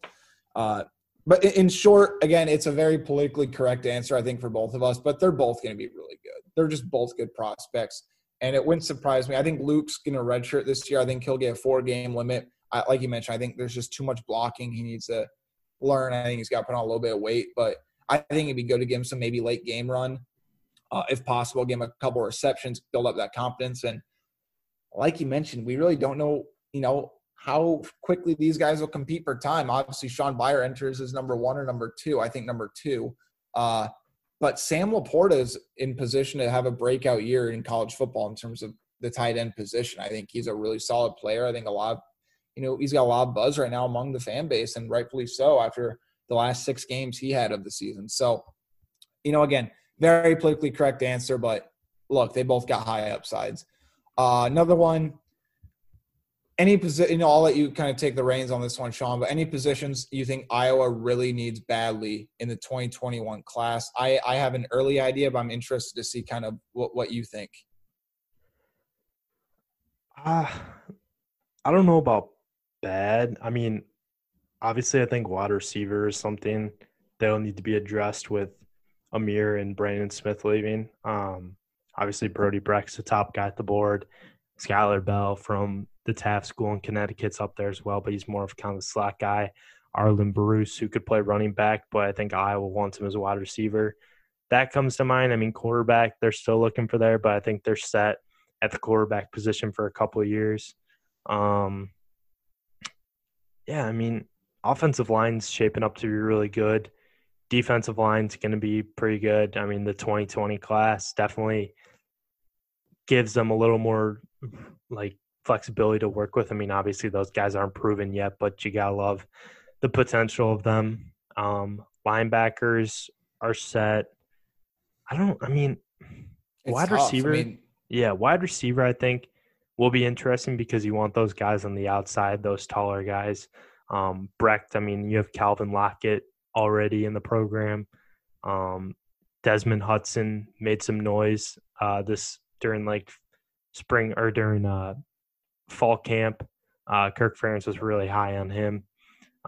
But in short, again, it's a very politically correct answer, I think, for both of us. But they're both going to be really good. They're just both good prospects. And it wouldn't surprise me. I think Luke's going to redshirt this year. I think he'll get a 4-game limit. Like you mentioned, I think there's just too much blocking he needs to learn. I think he's got to put on a little bit of weight. But I think it'd be good to give him some maybe late-game run, if possible. Give him a couple of receptions, build up that confidence. And like you mentioned, we really don't know, how quickly these guys will compete for time. Obviously, Sean Byer enters as number one or number two. I think number two. But Sam Laporta is in position to have a breakout year in college football in terms of the tight end position. I think he's a really solid player. I think he's got a lot of buzz right now among the fan base, and rightfully so after the last 6 games he had of the season. So, again, very politically correct answer, but look, they both got high upsides. Another one. Any position, I'll let you kind of take the reins on this one, Sean, but any positions you think Iowa really needs badly in the 2021 class? I have an early idea, but I'm interested to see kind of what you think. I don't know about bad. I mean, obviously I think wide receiver is something that'll need to be addressed with Amir and Brandon Smith leaving. Obviously Brody Breck's the top guy at the board. Skylar Bell from the Taft School in Connecticut's up there as well, but he's more of kind of a slot guy. Arlen Bruce, who could play running back, but I think Iowa wants him as a wide receiver. That comes to mind. I mean, quarterback, they're still looking for there, but I think they're set at the quarterback position for a couple of years. Offensive line's shaping up to be really good. Defensive line's going to be pretty good. I mean, the 2020 class definitely gives them a little more, flexibility to work with. I mean, obviously those guys aren't proven yet, but you gotta love the potential of them. Linebackers are set. Wide receiver, I think, will be interesting because you want those guys on the outside, those taller guys. Brecht, you have Calvin Lockett already in the program. Desmond Hudson made some noise during fall camp. Kirk Ferentz was really high on him.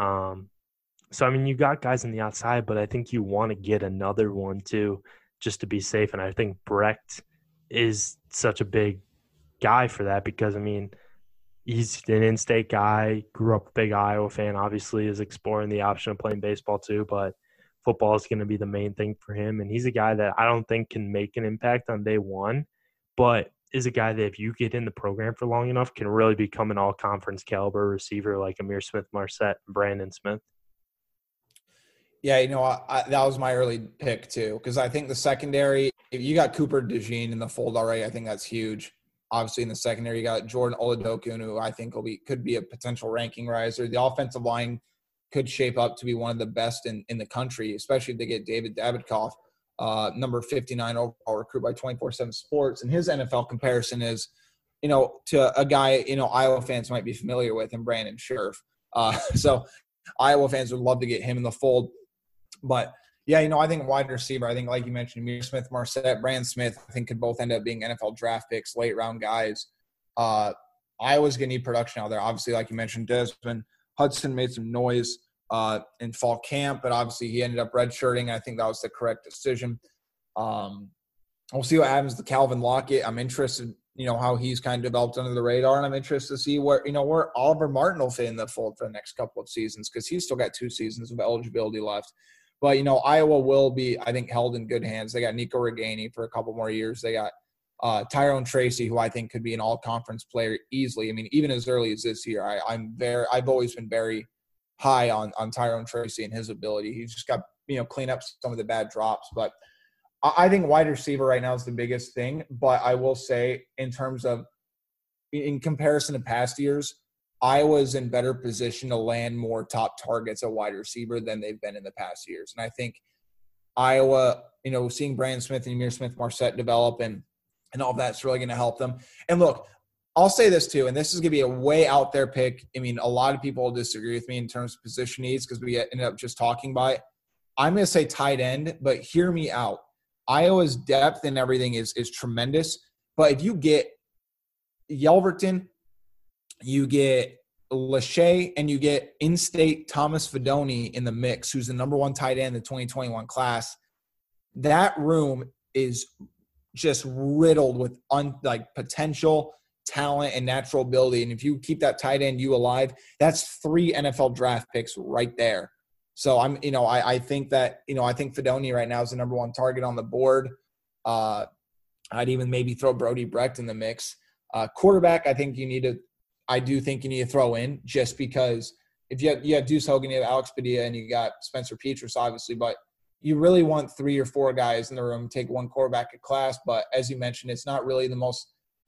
You got guys on the outside, but I think you want to get another one too, just to be safe. And I think Brecht is such a big guy for that because, he's an in-state guy, grew up a big Iowa fan, obviously is exploring the option of playing baseball too, but football is going to be the main thing for him. And he's a guy that I don't think can make an impact on day one, but is a guy that if you get in the program for long enough can really become an all-conference caliber receiver like Amir Smith-Marset and Brandon Smith. Yeah, that was my early pick too because I think the secondary, if you got Cooper DeJean in the fold already, I think that's huge. Obviously in the secondary, you got Jordan Oladokun, who I think could be a potential ranking riser. The offensive line could shape up to be one of the best in the country, especially if they get David Davidkoff. number 59 overall recruit by 24/7 Sports. And his NFL comparison is, you know, to a guy, you know, Iowa fans might be familiar with, and Brandon Scherff. So Iowa fans would love to get him in the fold. But yeah, you know, I think wide receiver, I think like you mentioned, Amir Smith-Marset, Brand Smith, I think could both end up being NFL draft picks, late round guys. Iowa's going to need production out there. Obviously, like you mentioned, Desmond Hudson made some noise in fall camp, but obviously he ended up redshirting. I think that was the correct decision. We'll see what happens to Calvin Lockett. I'm interested, you know, how he's kind of developed under the radar, and I'm interested to see where, you know, where Oliver Martin will fit in the fold for the next couple of seasons, because he's still got 2 seasons of eligibility left. But, you know, Iowa will be, I think, held in good hands. They got Nico Reganey for a couple more years. They got Tyrone Tracy, who I think could be an all-conference player easily. I mean, even as early as this year, I've always been very high on Tyrone Tracy and his ability. He's just got, you know, clean up some of the bad drops. But I think wide receiver right now is the biggest thing. But I will say, in terms of, in comparison to past years, Iowa's in better position to land more top targets at wide receiver than they've been in the past years. And I think Iowa, you know, seeing Brandon Smith and Amir Smith-Marset develop and all of that's really going to help them. And look, I'll say this too, and this is going to be a way out there pick. I mean, a lot of people disagree with me in terms of position needs, because we ended up just talking about it. I'm going to say tight end, but hear me out. Iowa's depth and everything is tremendous. But if you get Yelverton, you get Lachey, and you get in-state Thomas Fedoni in the mix, who's the number 1 tight end in the 2021 class, that room is just riddled with potential talent and natural ability. And if you keep that tight end you alive, that's 3 NFL draft picks right there. So I think Fedoni right now is the number 1 target on the board. I'd even maybe throw Brody Brecht in the mix. Quarterback, I do think you need to throw in, just because if you have Deuce Hogan, you have Alex Padilla, and you got Spencer Petras, obviously, but you really want 3 or 4 guys in the room, take 1 quarterback a class. But as you mentioned, it's not really the most.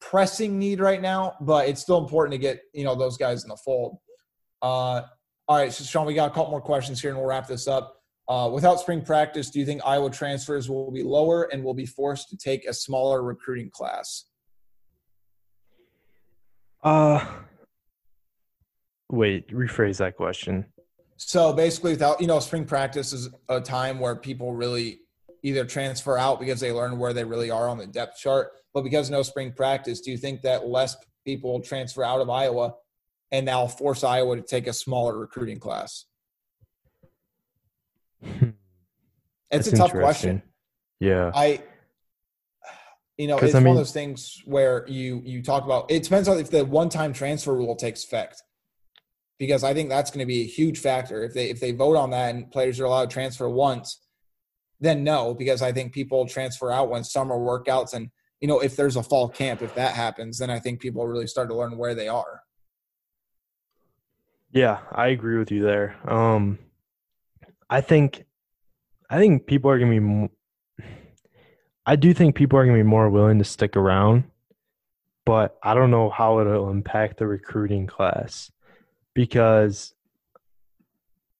Pressing need right now, but it's still important to get, you know, those guys in the fold. All right, so Sean, we got a couple more questions here, and we'll wrap this up. Without spring practice, do you think Iowa transfers will be lower and will be forced to take a smaller recruiting class? Wait, rephrase that question. So basically, without, you know, spring practice is a time where people really either transfer out because they learn where they really are on the depth chart, but because no spring practice, do you think that less people will transfer out of Iowa and now force Iowa to take a smaller recruiting class? That's a tough question. Yeah. It's one of those things where you talk about, it depends on if the one-time transfer rule takes effect, because I think that's going to be a huge factor. If they vote on that and players are allowed to transfer once, then no, because I think people transfer out when summer workouts and, you know, if there's a fall camp, if that happens, then I think people really start to learn where they are. Yeah, I agree with you there. I think people are going to be – I do think people are going to be more willing to stick around, but I don't know how it'll impact the recruiting class, because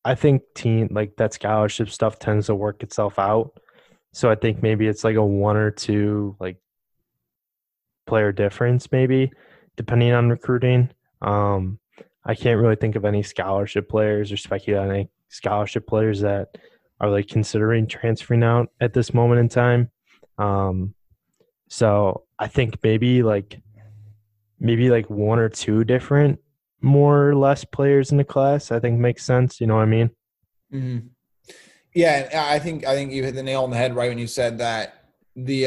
I think that scholarship stuff tends to work itself out. So I think maybe it's like a 1 or 2 player difference, maybe, depending on recruiting. I can't really think of any scholarship players or speculate on any scholarship players that are considering transferring out at this moment in time. So I think maybe 1 or 2 different, more or less, players in the class, I think makes sense. You know what I mean? Mm-hmm. Yeah. And I think you hit the nail on the head right when you said that the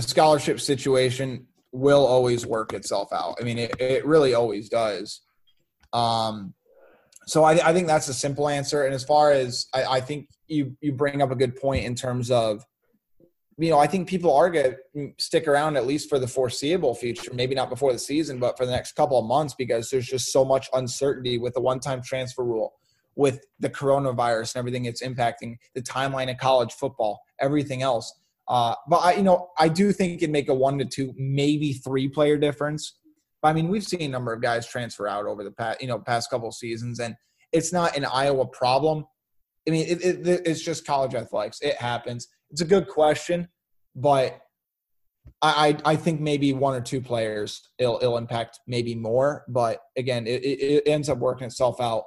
scholarship situation will always work itself out. I mean, it really always does. So I think that's a simple answer. And as far as I think you bring up a good point in terms of, you know, I think people are going to stick around at least for the foreseeable future, maybe not before the season, but for the next couple of months, because there's just so much uncertainty with the one-time transfer rule, with the coronavirus and everything it's impacting, the timeline of college football, everything else. But, I do think it'd make a 1 to 2, maybe 3-player difference. But, I mean, we've seen a number of guys transfer out over the past couple of seasons, and it's not an Iowa problem. I mean, it's just college athletics. It happens. It's a good question, but I think maybe 1 or 2 players it'll impact maybe more. But, again, it ends up working itself out.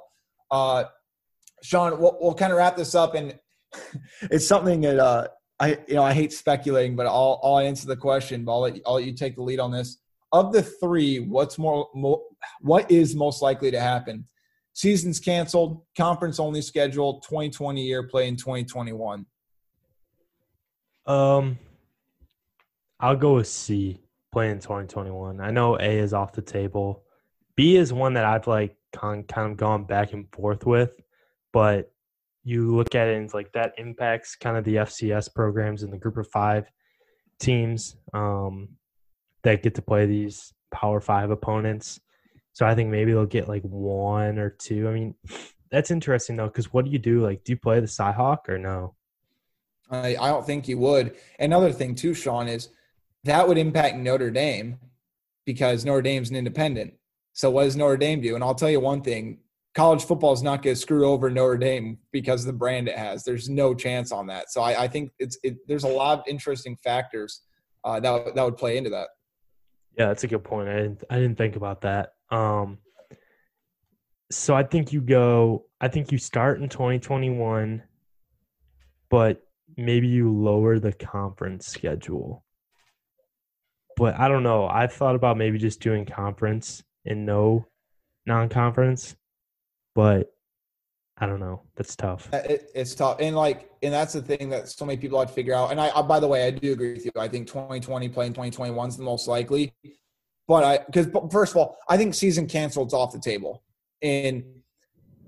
Sean, we'll kind of wrap this up, and it's something that I hate speculating, but I'll answer the question, but I'll let you take the lead on this. Of the 3, what is most likely to happen? Seasons canceled, conference only scheduled, 2020 year play in 2021. I'll go with C, play in 2021. I know A is off the table. B is one that I've kind of gone back and forth with, but you look at it and it's like that impacts kind of the FCS programs and the group of 5 teams that get to play these Power 5 opponents. So I think maybe they'll get 1 or 2. I mean, that's interesting though, because what do you do? Do you play the Cyhawk or no? I don't think you would. Another thing too, Sean, is that would impact Notre Dame because Notre Dame's an independent. So what does Notre Dame do? And I'll tell you one thing, college football is not going to screw over Notre Dame because of the brand it has. There's no chance on that. So I think there's a lot of interesting factors that would play into that. Yeah, that's a good point. I didn't think about that. So I think you start in 2021, but maybe you lower the conference schedule. But I don't know. I've thought about maybe just doing conference and no non-conference, but I don't know. That's tough. It's tough. And that's the thing that so many people have to figure out. And by the way, I do agree with you. I think 2020 playing 2021 is the most likely. But because first of all, I think season canceled is off the table, and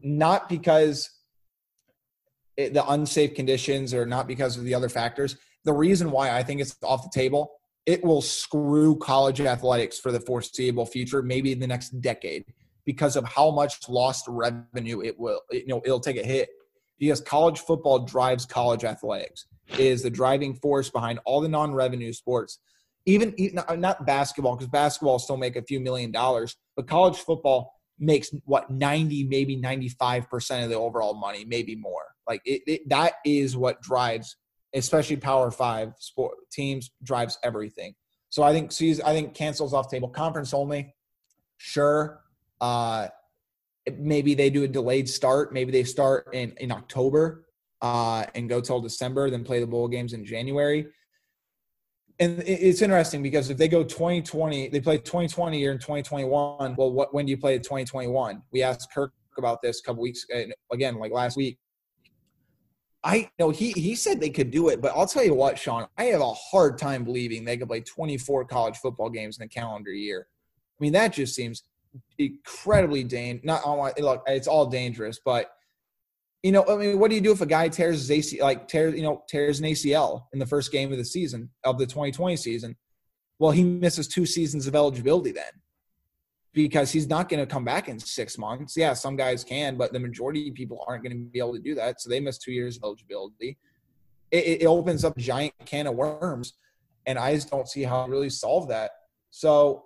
not because the unsafe conditions or not because of the other factors. The reason why I think it's off the table, it will screw college athletics for the foreseeable future, maybe in the next decade, because of how much lost revenue it'll take a hit. Because college football drives college athletics. It is the driving force behind all the non-revenue sports. Even not basketball, because basketball still make a few $1 million, but college football makes what 90, maybe 95% of the overall money, maybe more. That is what drives, especially Power 5 sport teams, drives everything. So I think cancels off table. Conference only, sure. Maybe they do a delayed start. Maybe they start in October and go till December, then play the bowl games in January. And it's interesting because if they go 2020, they play 2020 year in 2021. Well, when do you play 2021? We asked Kirk about this a couple weeks again, last week. I know he said they could do it, but I'll tell you what, Sean, I have a hard time believing they could play 24 college football games in a calendar year. I mean, that just seems incredibly dangerous. Look, it's all dangerous, but what do you do if a guy tears his ACL, tears an ACL in the first game of the season, of the 2020 season? Well, he misses 2 seasons of eligibility then, because he's not going to come back in 6 months. Yeah, some guys can, but the majority of people aren't going to be able to do that, so they miss 2 years of eligibility. It opens up a giant can of worms, and I just don't see how to really solve that. So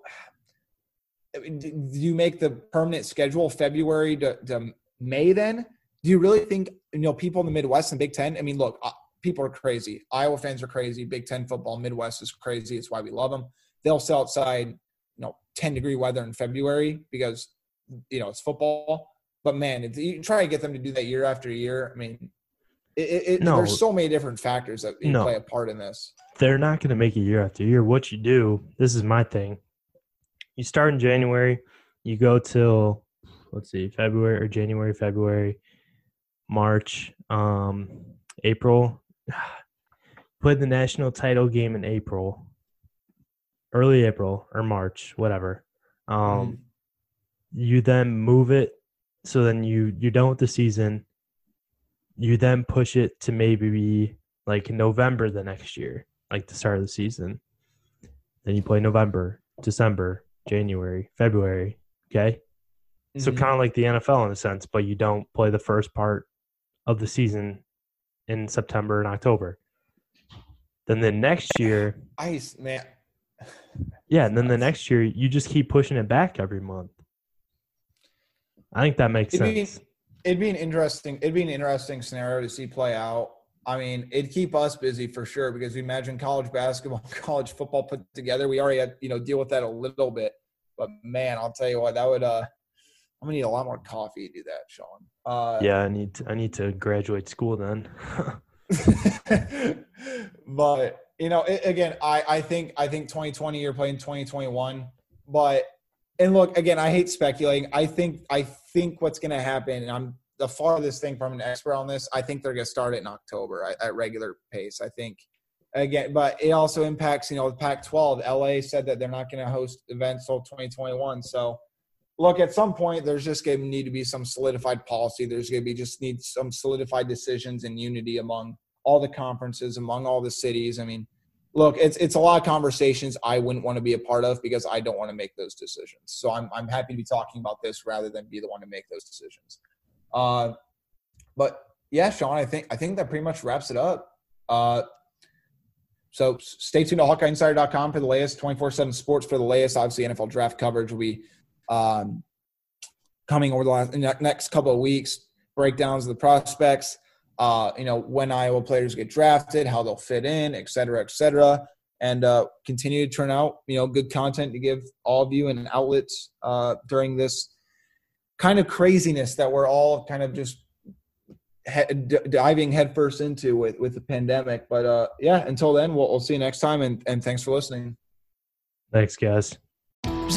do you make the permanent schedule February to May then? Do you really think, people in the Midwest and Big Ten? I mean, look, people are crazy. Iowa fans are crazy. Big Ten football, Midwest is crazy. It's why we love them. They'll sit outside, 10-degree weather in February because, it's football. But, man, if you try to get them to do that year after year, I mean, there's so many different factors that play a part in this. They're not going to make it year after year. What you do, this is my thing. You start in January. You go till, February or January, February. March, April, played the national title game in April, early April or March, whatever. You then move it. So then you're done with the season. you then push it to maybe like November the next year, like the start of the season. Then you play November, December, January, February, okay? Mm-hmm. So kind of like the NFL in a sense, but you don't play the first part of the season in September and October. Then the next year – Yeah, and then the next year you just keep pushing it back every month. I think that makes sense. It'd be an interesting scenario to see play out. I mean, it'd keep us busy for sure because we imagine college basketball, college football put together. We already had, deal with that a little bit. But, man, I'll tell you what, that would I'm going to need a lot more coffee to do that, Sean. Yeah, I need to graduate school then. But, again, I think 2020 you're playing 2021. But – and, look, again, I hate speculating. I think what's going to happen, and I'm the farthest thing from an expert on this, I think they're going to start it in October at regular pace, I think. Again, but it also impacts, the Pac-12. LA said that they're not going to host events till 2021. So, look, at some point there's just going to need to be some solidified policy. There's going to be some solidified decisions and unity among all the conferences, among all the cities. I mean, look, it's a lot of conversations I wouldn't want to be a part of because I don't want to make those decisions. So I'm happy to be talking about this rather than be the one to make those decisions. But yeah, Sean, I think that pretty much wraps it up. So stay tuned to HawkeyeInsider.com for the latest, 24/7 sports for the latest. Obviously, NFL draft coverage will be coming over the next couple of weeks. Breakdowns of the prospects. When Iowa players get drafted, how they'll fit in, et cetera, and continue to turn out good content to give all of you and outlets during this kind of craziness that we're all kind of just diving headfirst into with the pandemic. But, yeah, until then, we'll see you next time, and thanks for listening. Thanks, guys. It